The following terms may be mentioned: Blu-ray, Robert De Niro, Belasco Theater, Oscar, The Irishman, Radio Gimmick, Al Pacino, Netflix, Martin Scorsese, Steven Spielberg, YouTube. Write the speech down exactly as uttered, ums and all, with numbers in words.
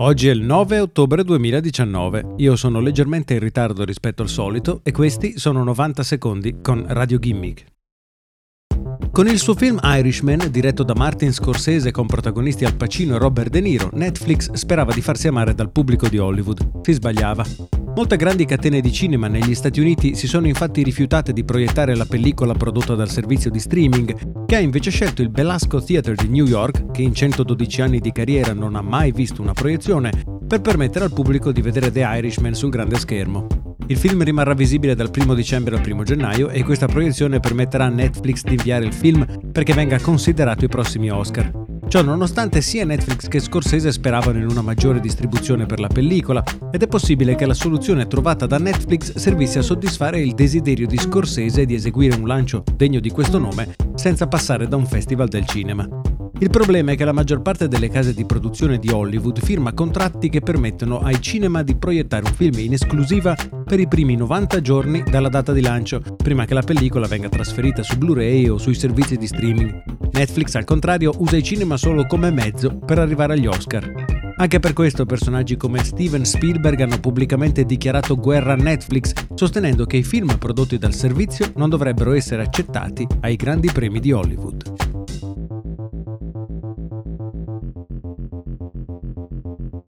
Oggi è il nove ottobre duemiladiciannove, io sono leggermente in ritardo rispetto al solito e questi sono novanta secondi con Radio Gimmick. Con il suo film Irishman, diretto da Martin Scorsese con protagonisti Al Pacino e Robert De Niro, Netflix sperava di farsi amare dal pubblico di Hollywood. Si sbagliava. Molte grandi catene di cinema negli Stati Uniti si sono infatti rifiutate di proiettare la pellicola prodotta dal servizio di streaming, che ha invece scelto il Belasco Theater di New York, che in centododici anni di carriera non ha mai visto una proiezione, per permettere al pubblico di vedere The Irishman sul grande schermo. Il film rimarrà visibile dal primo dicembre al primo gennaio e questa proiezione permetterà a Netflix di inviare il film perché venga considerato ai prossimi Oscar. Ciò nonostante sia Netflix che Scorsese speravano in una maggiore distribuzione per la pellicola, ed è possibile che la soluzione trovata da Netflix servisse a soddisfare il desiderio di Scorsese di eseguire un lancio degno di questo nome senza passare da un festival del cinema. Il problema è che la maggior parte delle case di produzione di Hollywood firma contratti che permettono ai cinema di proiettare un film in esclusiva per i primi novanta giorni dalla data di lancio, prima che la pellicola venga trasferita su Blu-ray o sui servizi di streaming. Netflix, al contrario, usa i cinema solo come mezzo per arrivare agli Oscar. Anche per questo personaggi come Steven Spielberg hanno pubblicamente dichiarato guerra a Netflix, sostenendo che i film prodotti dal servizio non dovrebbero essere accettati ai grandi premi di Hollywood.